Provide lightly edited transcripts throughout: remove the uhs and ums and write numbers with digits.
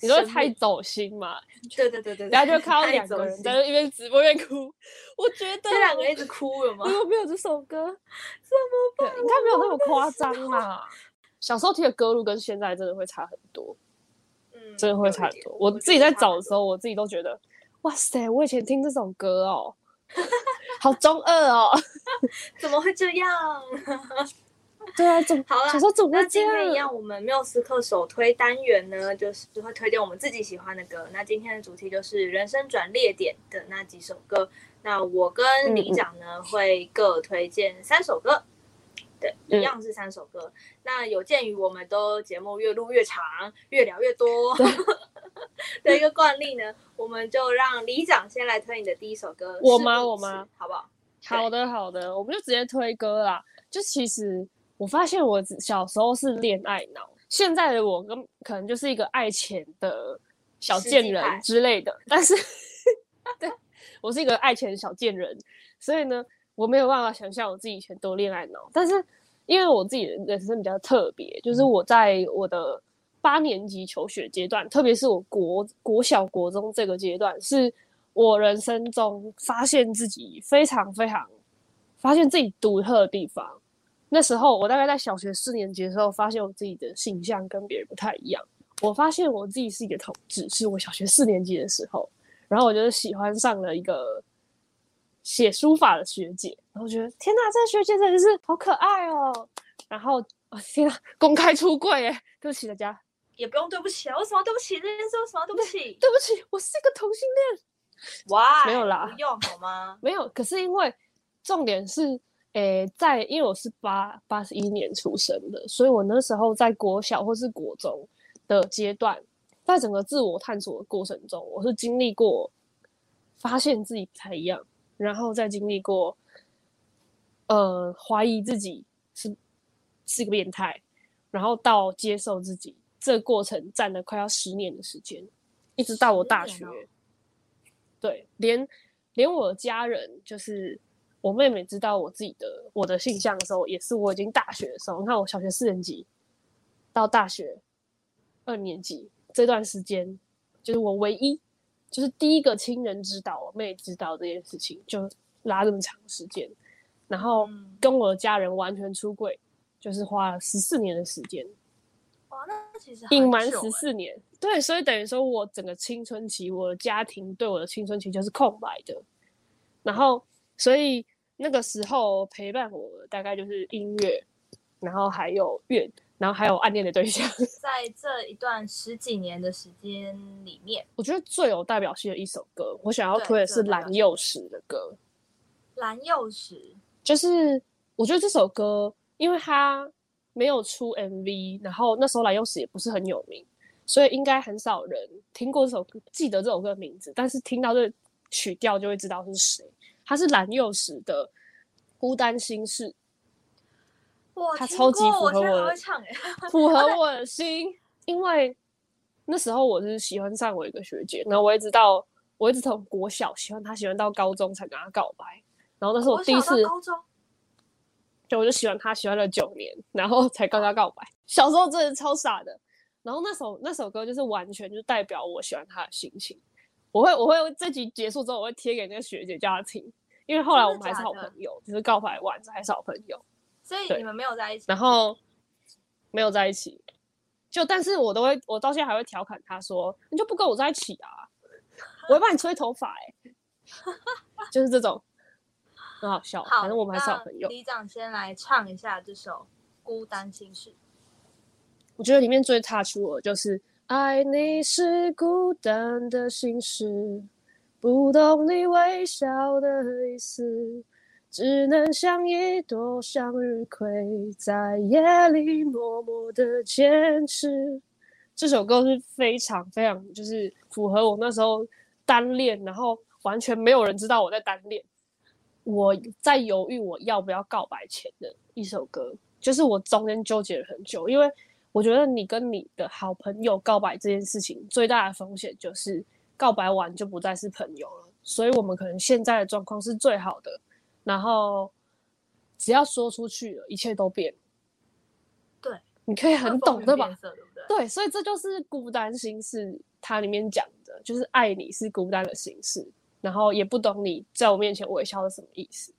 你说太走心嘛？对对对对，然后就看到两个人在一边直播一边哭，我觉得这两个人一直哭了吗？如果没有这首歌，怎么办？应该没有那么夸张嘛。小时候听的歌路跟现在真的会差很多，真的会差很多。我自己在找的时候，我自己都觉得，哇塞，我以前听这种歌哦，好中二哦，怎么会这样？对啊，好了，小时候怎么会这样？那今天一样，我们缪斯克首推单元呢，就是会推荐我们自己喜欢的歌。那今天的主题就是人生转捩点的那几首歌。那我跟里长呢，会各推荐3首歌。对，一样是3首歌。那有鉴于我们都节目越录越长，越聊越多的一个惯例呢，我们就让里长先来推你的第一首歌。我吗？好不好？好的，我们就直接推歌啦。就其实我发现我小时候是恋爱脑，现在的我跟可能就是一个爱钱的小贱人之类的，但是对，我是一个爱钱小贱人，所以呢，我没有办法想象我自己以前多恋爱脑。但是因为我自己的人生比较特别，就是我在我的8年级求学阶段，特别是我国小国中这个阶段，是我人生中发现自己独特的地方。那时候我大概在小学4年级的时候，发现我自己的形象跟别人不太一样。我发现我自己是一个同志，是我小学4年级的时候。然后我就喜欢上了一个写书法的学姐，然后觉得天哪，这个学姐真的是好可爱哦。然后天哪，公开出柜耶！对不起大家，也不用对不起啊，为什么对不起这件事？为什么对不起？对不起，我是一个同性恋。哇，没有啦，不用好吗？没有，可是因为重点是。因为我是81年出生的，所以我那时候在国小或是国中的阶段，在整个自我探索的过程中，我是经历过发现自己不太一样，然后再经历过怀疑自己是一个变态，然后到接受自己，这个过程占了快要10年的时间，一直到我大学。对，连我的家人就是。我妹妹知道我的性向的时候，也是我已经大学的时候。你看，我小学4年级到大学2年级这段时间，就是我唯一，就是第一个亲人知道，我妹知道这件事情，就拉这么长时间，然后跟我的家人完全出柜，就是花了14年的时间。哇，那其实很久欸，隐瞒14年，对，所以等于说我整个青春期，我的家庭对我的青春期就是空白的，然后所以。那个时候陪伴我大概就是音乐，然后还有乐，然后还有暗恋的对象。在这一段十几年的时间里面，我觉得最有代表性的一首歌，我想要推的是蓝幼时的歌。蓝幼时就是我觉得这首歌，因为它没有出 MV， 然后那时候蓝幼时也不是很有名，所以应该很少人听过这首歌，记得这首歌的名字，但是听到这曲调就会知道是谁。他是蓝幼时的孤单心事，他超级符合我的心，因为那时候我是喜欢上我一个学姐，然后我一直从国小喜欢她，喜欢到高中才跟她告白，然后那是我第一次，对，我就喜欢她，喜欢了9年，然后才跟她告白。小时候真的超傻的，然后那首歌就是完全就代表我喜欢她的心情。我会这集结束之后，我会贴给那个学姐叫她听，因为后来我们还是好朋友，就是告白完还是好朋友。所以你们没有在一起？然后没有在一起，就但是我到现在还会调侃她说：“你就不跟我在一起啊？我会帮你吹头发欸。”就是这种很好笑。反正我们还是好朋友。李长先来唱一下这首《孤单心事》，我觉得里面最 touch 我就是。爱你是孤单的心事，不懂你微笑的意思，只能像一朵向日葵，在夜里默默的坚持。这首歌是非常非常就是符合我那时候单恋，然后完全没有人知道我在单恋，我在犹豫我要不要告白前的一首歌，就是我中间纠结了很久，因为我觉得你跟你的好朋友告白这件事情最大的风险就是告白完就不再是朋友了，所以我们可能现在的状况是最好的，然后只要说出去了一切都变。对，你可以很懂的吧，对，所以这就是孤单心事它里面讲的，就是爱你是孤单的心事，然后也不懂你在我面前微笑是什么意思。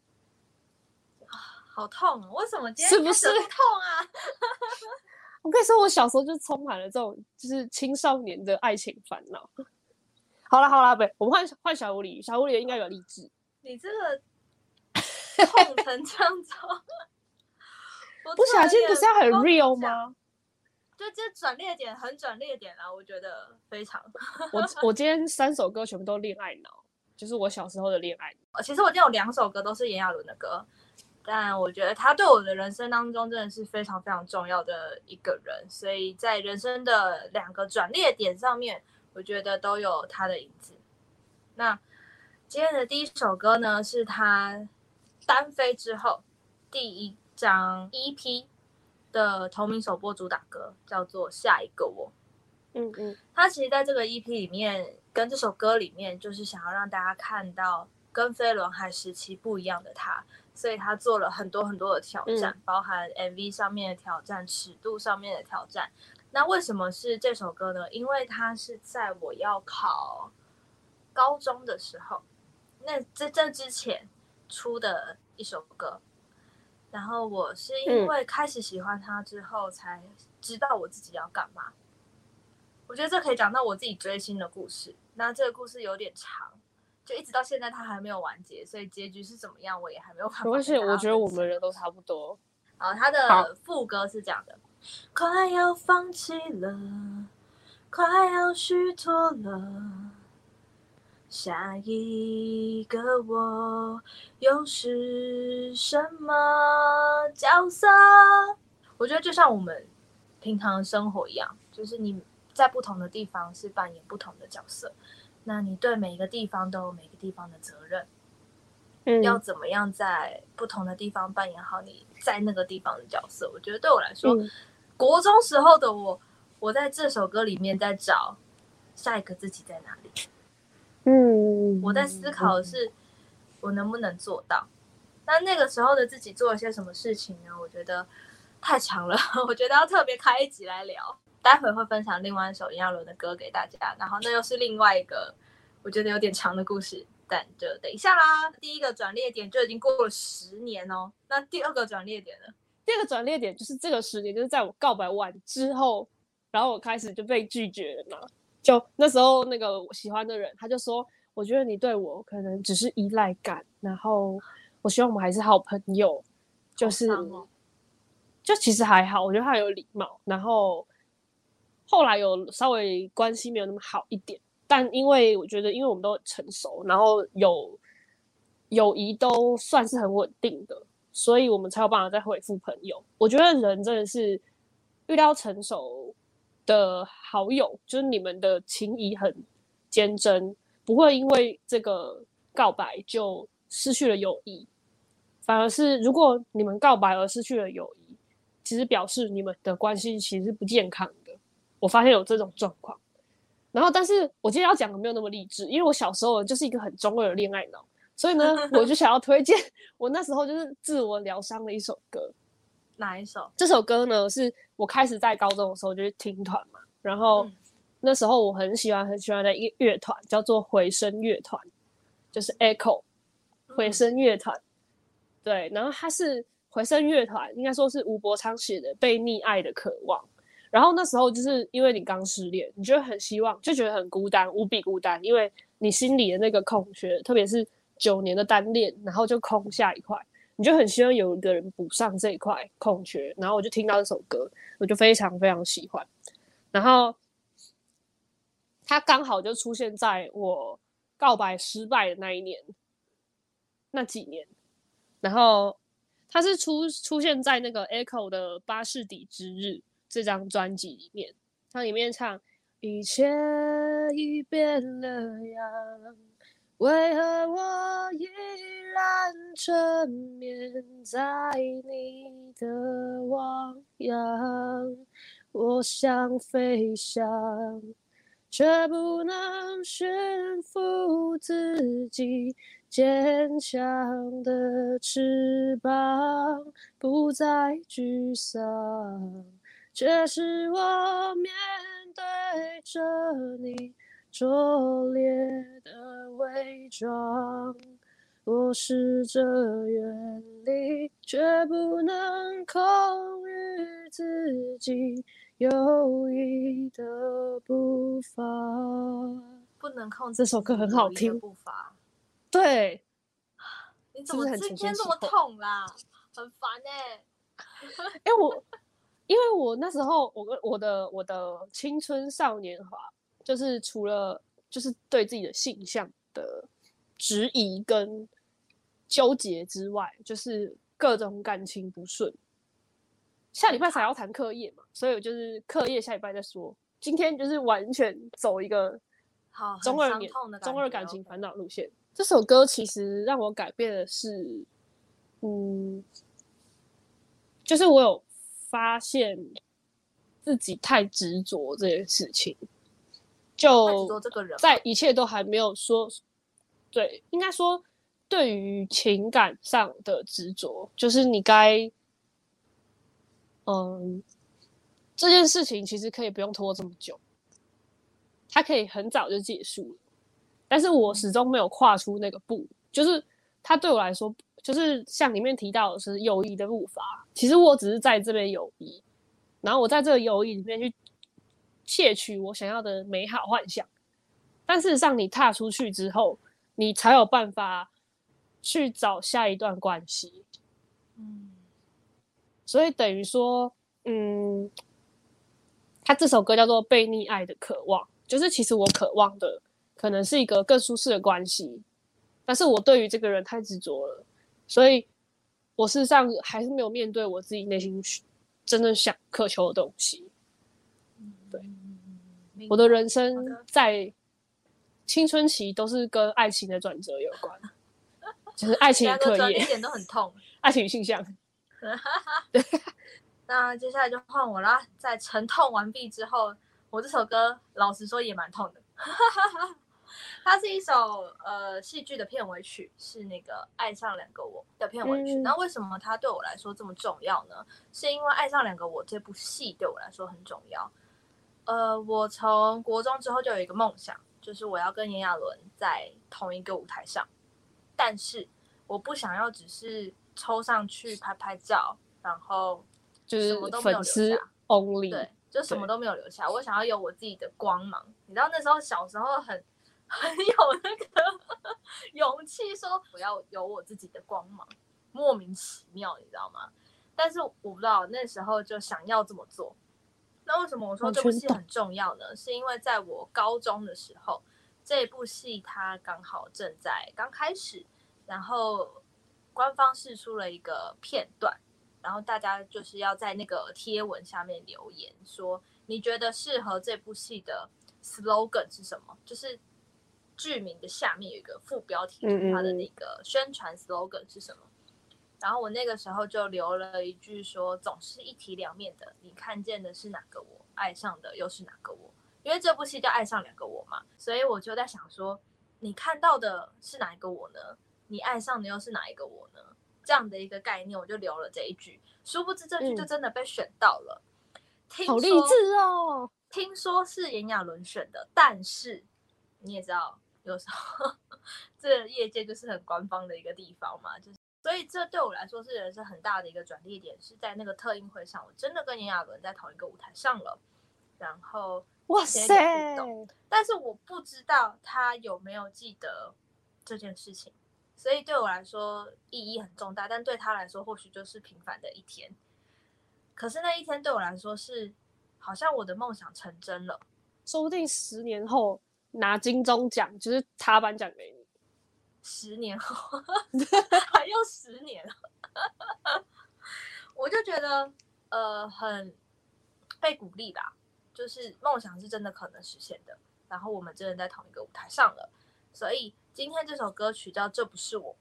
好痛哦！为什么今天开始痛啊？是不是我跟你说，我小时候就充满了这种就是青少年的爱情烦恼。好啦好啦，我们换小狐狸，小狐狸应该有励志。你这个痛成这样子，我小心不是要很 real 吗？就这转捩点，很转捩点啊！我觉得非常。我今天3首歌全部都恋爱脑。就是我小时候的恋爱。其实我今天有2首歌都是炎亚纶的歌，但我觉得他对我的人生当中真的是非常非常重要的一个人，所以在人生的2个转捩点上面，我觉得都有他的影子。那今天的第1首歌呢，是他单飞之后第1张 EP 的同名首播主打歌，叫做《下一个我》。嗯嗯，他其实在这个 EP 里面跟这首歌里面，就是想要让大家看到跟飞轮海时期不一样的他，所以他做了很多很多的挑战，包含 MV 上面的挑战、尺度上面的挑战。那为什么是这首歌呢？因为它是在我要考高中的时候，那这之前出的一首歌。然后我是因为开始喜欢他之后，才知道我自己要干嘛。我觉得这可以讲到我自己追星的故事。那这个故事有点长，就一直到现在它还没有完结，所以结局是怎么样我也还没有办法。而且我觉得我们人都差不多。好，它的副歌是这样的：快要放弃了，快要虚脱了，下一个我又是什么角色？我觉得就像我们平常生活一样，就是你在不同的地方是扮演不同的角色，那你对每一个地方都有每个地方的责任，要怎么样在不同的地方扮演好你在那个地方的角色。我觉得对我来说，国中时候的我在这首歌里面在找下一个自己在哪里，我在思考的是我能不能做到。那个时候的自己做了些什么事情呢？我觉得太长了，我觉得要特别开一集来聊。待会会分享另外一首炎亚纶的歌给大家，然后那又是另外一个我觉得有点长的故事，但就等一下啦。第1个转捩点就已经过了10年哦，那第2个转捩点呢？第2个转捩点就是这个10年，就是在我告白完之后，然后我开始就被拒绝了嘛。就那时候那个我喜欢的人，他就说我觉得你对我可能只是依赖感，然后我希望我们还是好朋友，就是就其实还好，我觉得他很有礼貌，然后后来有稍微关系没有那么好一点，但因为我觉得因为我们都很成熟，然后有友谊都算是很稳定的，所以我们才有办法再回复朋友。我觉得人真的是遇到成熟的好友，就是你们的情谊很坚贞，不会因为这个告白就失去了友谊，反而是如果你们告白而失去了友谊，其实表示你们的关系其实不健康的。我发现有这种状况，然后但是我今天要讲的没有那么励志，因为我小时候就是一个很中二的恋爱脑，所以呢我就想要推荐我那时候就是自我疗伤的一首歌。哪一首？这首歌呢是我开始在高中的时候就去听团嘛，然后那时候我很喜欢的一个乐团叫做回声乐团，就是 Echo 回声乐团。对，然后它是回声乐团应该说是吴柏昌写的《被溺爱的渴望》。然后那时候就是因为你刚失恋，你就很希望，就觉得很孤单，无比孤单，因为你心里的那个空缺，特别是9年的单恋，然后就空下一块，你就很希望有一个人补上这一块空缺。然后我就听到这首歌，我就非常非常喜欢。然后它刚好就出现在我告白失败的那一年，那几年。然后它是出现在那个 Echo 的《巴士底之日》这张专辑里面，它里面唱一切已变了样，为何我依然沉湎在你的汪洋，我想飞翔，却不能驯服自己坚强的翅膀，不再沮丧，这是我面对着你拙劣的伪装。我试着远离，却不能控制自己友谊的步伐。不能控制，这首歌很好听。步伐，对，你怎么今天这么痛啦？很烦哎、欸！因为我那时候我的青春少年华，就是除了就是对自己的性向的质疑跟纠结之外，就是各种感情不顺。下礼拜才要谈课业嘛，所以我就是课业下礼拜再说。今天就是完全走一个中二感情烦恼路线。这首歌其实让我改变的是，就是我有发现自己太执着这件事情，就在一切都还没有说。对，应该说对于情感上的执着，就是你该，这件事情其实可以不用拖这么久，它可以很早就结束了。但是我始终没有跨出那个步，就是它对我来说，就是像里面提到的是友谊的步伐，其实我只是在这边友谊，然后我在这个友谊里面去窃取我想要的美好幻想，但事实上你踏出去之后，你才有办法去找下一段关系。所以等于说，他这首歌叫做《被溺爱的渴望》，就是其实我渴望的可能是一个更舒适的关系，但是我对于这个人太执着了，所以我事实上还是没有面对我自己内心真正想渴求的东西。对，我的人生在青春期都是跟爱情的转折有关，就是爱情与课业，一点都很痛。爱情与性向。那接下来就换我啦。在沉痛完毕之后，我这首歌老实说也蛮痛的。它是一首戏剧的片尾曲，是那个《爱上两个我》的片尾曲。那为什么它对我来说这么重要呢？是因为《爱上两个我》这部戏对我来说很重要。我从国中之后就有一个梦想。就是我要跟炎亚纶在同一个舞台上，但是我不想要只是抽上去拍拍照，然后什么都没有留下，就是粉丝 only， 对，就什么都没有留下。我想要有我自己的光芒。你知道那时候小时候很有那个勇气，说我要有我自己的光芒，莫名其妙，你知道吗？但是我不知道那时候就想要这么做。那为什么我说这部戏很重要呢？是因为在我高中的时候，这部戏它刚好正在刚开始，然后官方释出了一个片段，然后大家就是要在那个贴文下面留言说你觉得适合这部戏的 slogan 是什么？就是剧名的下面有一个副标题，它的那个宣传 slogan 是什么？然后我那个时候就留了一句说，总是一体两面的，你看见的是哪个我，爱上的又是哪个我？因为这部戏叫《爱上两个我》嘛，所以我就在想说，你看到的是哪一个我呢？你爱上的又是哪一个我呢？这样的一个概念，我就留了这一句。殊不知这句就真的被选到了，好励志哦！听说是炎亚纶选的，但是你也知道，有时候这业界就是很官方的一个地方嘛，就是。所以这对我来说是人生很大的一个转捩点，是在那个特映会上，我真的跟炎亚纶在同一个舞台上了，然后哇塞！但是我不知道他有没有记得这件事情，所以对我来说意义很重大，但对他来说或许就是平凡的一天。可是那一天对我来说是，好像我的梦想成真了，说不定10年后拿金钟奖就是他颁奖给你。10年后还有10年我就觉得很被鼓励吧，就是梦想是真的可能实现的，然后我们真的在同一个舞台上了。所以今天这首歌曲叫《这不是我》，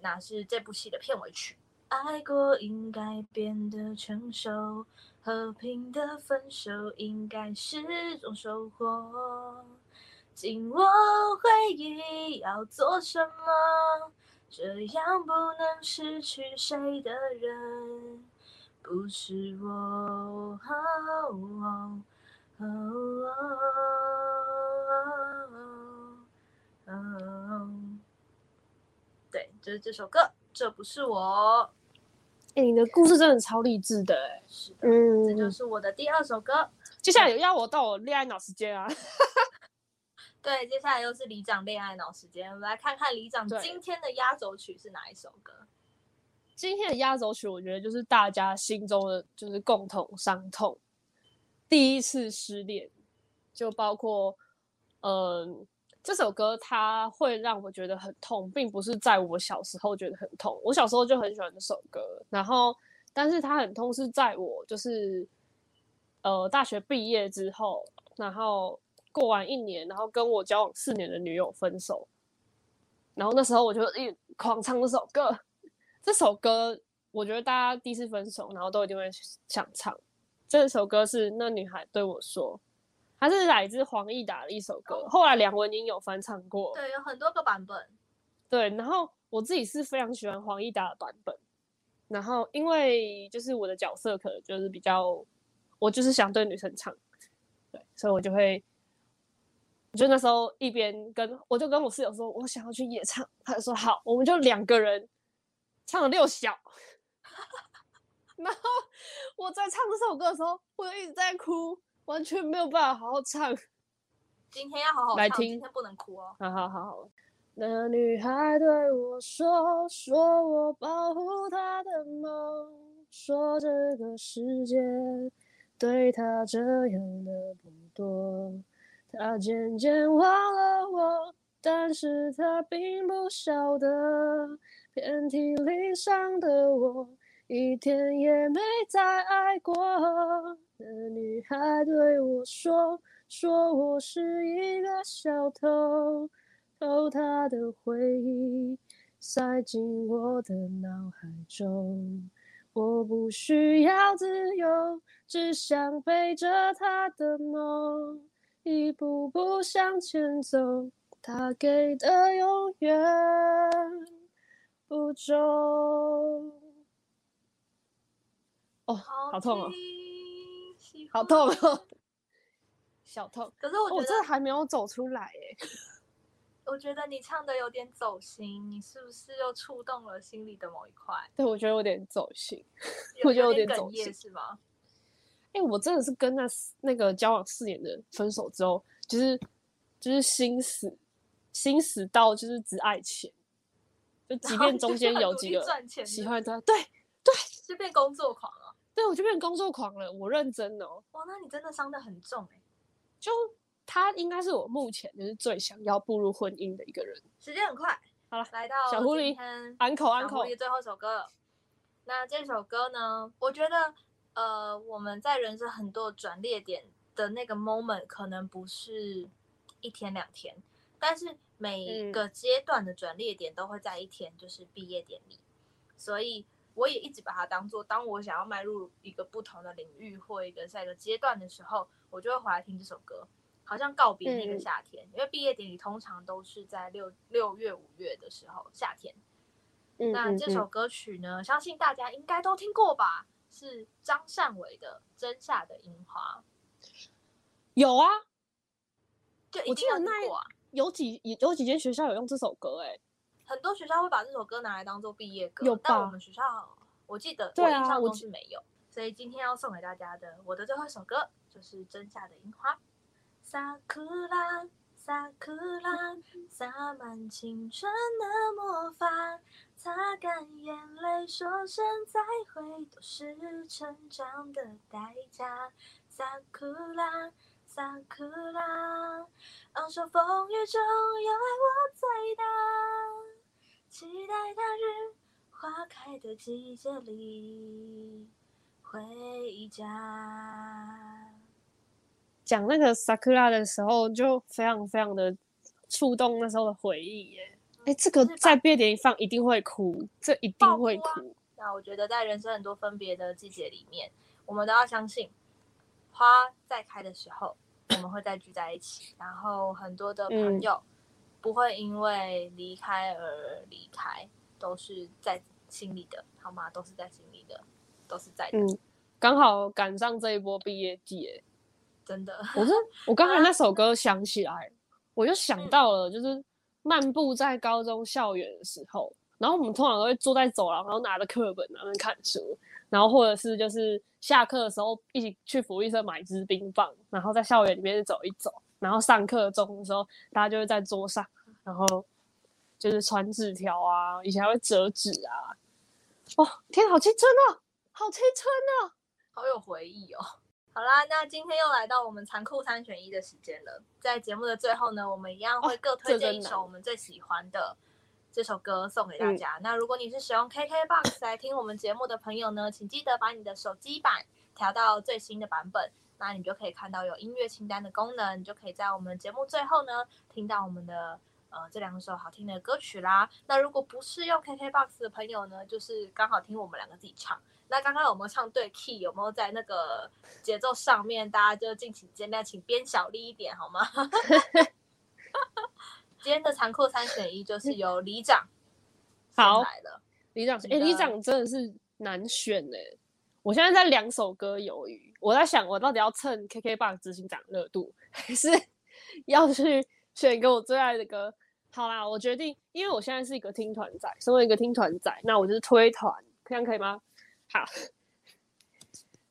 那是这部戏的片尾曲。爱过应该变得成熟，和平的分手应该是种收获。紧握回忆要做什么？这样不能失去谁的人，不是我。对，就是这首歌，这不是我。欸、你的故事真的超励志的、欸，是的，这就是我的第二首歌。接下来有要我到我恋爱脑时间啊！对，接下来又是里长恋爱脑时间，我们来看看里长今天的压轴曲是哪一首歌。今天的压轴曲，我觉得就是大家心中的就是共同伤痛，第一次失恋，就包括这首歌它会让我觉得很痛，并不是在我小时候觉得很痛。我小时候就很喜欢这首歌，然后但是它很痛是在我就是大学毕业之后，然后过完1年，然后跟我交往4年的女友分手，然后那时候我就一狂唱这首歌。这首歌我觉得大家第一次分手，然后都一定会想唱。这首歌是那女孩对我说。它是来自黄义达的一首歌，后来梁文音有翻唱过，对，有很多个版本。对，然后我自己是非常喜欢黄义达的版本，然后因为就是我的角色可能就是比较，我就是想对女生唱，对，所以我就会，我就那时候一边跟我室友说，我想要去夜唱，他就说好，我们就2个人唱了6小，然后我在唱这首歌的时候，我就一直在哭。完全没有办法好好唱，今天要好好唱，今天不能哭哦。好。那女孩对我说，说我保护她的梦，说这个世界对她这样的不多，她渐渐忘了我，但是她并不晓得，遍体鳞伤的我，一天也没再爱过。那女孩对我说，说我是一个小偷，偷她的回忆，塞进我的脑海中。我不需要自由，只想背着她的梦，一步步向前走，她给的永远不够。哦，好痛哦！好痛哦，小痛。可是我觉得我真的还没有走出来耶。我觉得你唱的有点走心，你是不是又触动了心里的某一块？对，我觉得有点走心，我觉得有点哽咽是吗？哎、欸，我真的是跟那个交往4年的分手之后，就是心死到就是只爱钱，就即便中间有几个喜欢他，对对，就变工作狂了。对，我就变工作狂了，我认真哦。哇，那你真的伤得很重哎、欸。就他应该是我目前就是最想要步入婚姻的一个人。时间很快，好了，来到小狐狸安可最后一首歌。那这首歌呢，我觉得我们在人生很多转捩点的那个 moment 可能不是1天2天，但是每一个阶段的转捩点都会在1天，就是毕业典礼，所以。我也一直把它当做，当我想要迈入一个不同的领域或一个在一个阶段的时候，我就会回来听这首歌，好像告别那个夏天。因为毕业典礼通常都是在6月、5月的时候，夏天。那这首歌曲呢，相信大家应该都听过吧？是张善伟的《真夏的樱花》。有啊，就一定要听过啊。有几间学校有用这首歌哎、欸。很多学校会把这首歌拿来当做毕业歌，但我们学校我记得，对啊，我印象中是没有。所以今天要送给大家的我的最后一首歌就是《真夏的樱花》。萨库拉，萨库拉，洒满青春的魔法，擦干眼泪，说声再会，都是成长的代价。萨库拉。萨库拉，昂首风雨中，有爱我最大。期待那日花开的季节里回家。讲那个萨库拉的时候，就非常非常的触动那时候的回忆耶。哎，这个在毕业典礼放一定会哭，这一定会哭。那我觉得在人生很多分别的季节里面，我们都要相信花在开的时候我们会再聚在一起，然后很多的朋友不会因为离开而离开，都是在心里的，好吗？都是在心里的，都是在的。刚好赶上这一波毕业季，真的。我刚才那首歌想起来，我就想到了，就是漫步在高中校园的时候，然后我们通常都会坐在走廊，然后拿着课本在那边看书，然后或者是就是下课的时候一起去福利社买支冰棒，然后在校园里面走一走，然后上课中的时候大家就会在桌上，然后就是传纸条啊，以前还会折纸啊。哦天，好青春哦，好青春哦，好有回忆哦。好啦，那今天又来到我们残酷三选一的时间了。在节目的最后呢，我们一样会各推荐一首我们最喜欢的这首歌送给大家。那如果你是使用 KKBOX 来听我们节目的朋友呢，请记得把你的手机版调到最新的版本，那你就可以看到有音乐清单的功能，你就可以在我们节目最后呢听到我们的这两首好听的歌曲啦。那如果不是用 KKBOX 的朋友呢，就是刚好听我们两个自己唱。那刚刚有没有唱对 key， 有没有在那个节奏上面，大家就敬请见谅，请编小力一点好吗？今天的残酷三选一就是由里长好来了。里长真的是难选欸。我现在在两首歌犹豫，我在想我到底要蹭 KKBOX 执行长热度，还是要去选给我最爱的歌。好啦，我决定，因为我现在是一个听团仔，身为一个听团仔，那我就是推团，这样可以吗？好，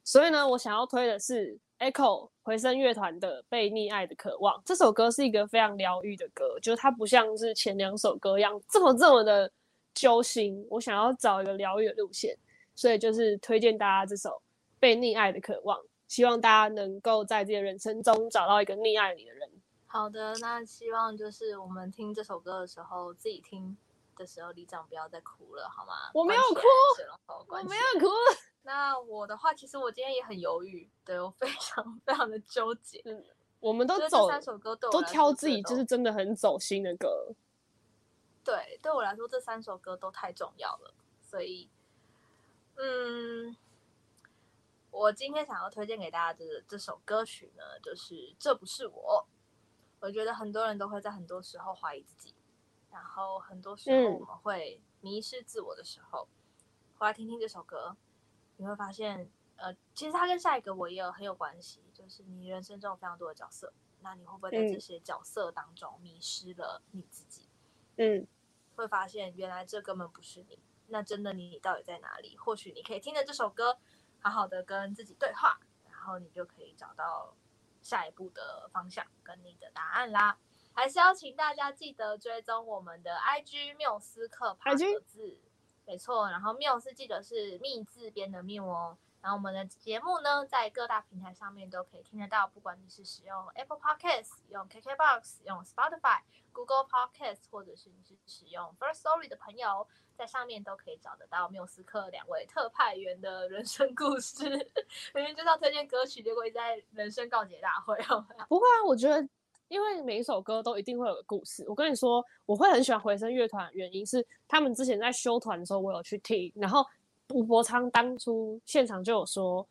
所以呢，我想要推的是 Echo 回声乐团的《被溺爱的渴望》。这首歌是一个非常疗愈的歌，就是它不像是前两首歌一样这么的揪心。我想要找一个疗愈的路线，所以就是推荐大家这首《被溺爱的渴望》，希望大家能够在自己的人生中找到一个溺爱你的人。好的，那希望就是我们听这首歌的时候，自己听的时候，里长不要再哭了，好吗？我没有哭，我没有哭。那我的话，其实我今天也很犹豫，对，我非常非常的纠结。我们都走，三首歌都挑自己就是真的很走心的歌。对，对我来说，这三首歌都太重要了，所以，我今天想要推荐给大家的这首歌曲呢，就是《这不是我》。我觉得很多人都会在很多时候怀疑自己，然后很多时候我们会迷失自我的时候，回来听听这首歌，你会发现，其实它跟下一个我也有很有关系，就是你人生中有非常多的角色，那你会不会在这些角色当中迷失了你自己？会发现原来这根本不是你，那真的你到底在哪里？或许你可以听着这首歌，好好的跟自己对话，然后你就可以找到下一步的方向跟你的答案啦。还是要请大家记得追踪我们的 IG 缪斯克帕格字，没错，然后缪斯记得是密字边的缪哦。然后我们的节目呢，在各大平台上面都可以听得到，不管你是使用 Apple Podcast、用 KKBOX、用 Spotify、Google Podcast， 或者是你是使用 Firstory 的朋友，在上面都可以找得到缪斯克两位特派员的人生故事。明明就是要推荐歌曲，结果一直在人生告解大会。不会啊，我觉得因为每一首歌都一定会有个故事。我跟你说，我会很喜欢回声乐团，原因是他们之前在修团的时候，我有去听，然后吴伯昌当初现场就有说，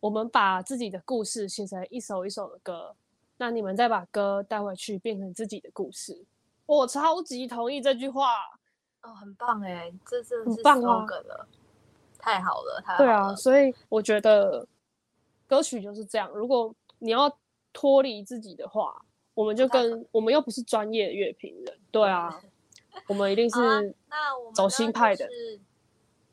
我们把自己的故事写成一首一首的歌，那你们再把歌带回去变成自己的故事。我超级同意这句话哦，很棒耶，这真的是 slogan 了，太好了，太好了。对啊，所以我觉得歌曲就是这样，如果你要脱离自己的话，我们又不是专业的乐评人，对啊，我们一定是走心派的。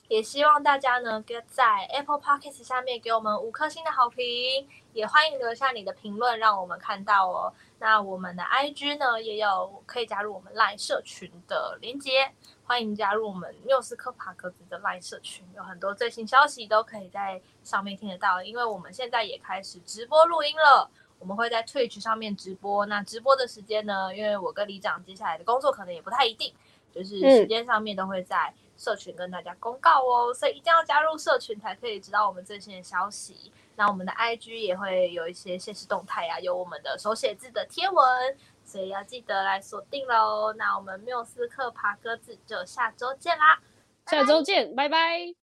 也希望大家呢在 Apple Podcast 下面给我们5颗星的好评，也欢迎留下你的评论让我们看到哦。那我们的 IG 呢也有可以加入我们 LINE 社群的连结，欢迎加入我们缪斯克帕格子的 LINE 社群，有很多最新消息都可以在上面听得到，因为我们现在也开始直播录音了，我们会在 Twitch 上面直播。那直播的时间呢，因为我跟里长接下来的工作可能也不太一定，就是时间上面都会在社群跟大家公告哦，所以一定要加入社群才可以知道我们最新的消息。那我们的 IG 也会有一些限时动态啊，有我们的手写字的贴文，所以要记得来锁定咯。那我们缪斯克爬鸽子就下周见啦，下周见，拜拜。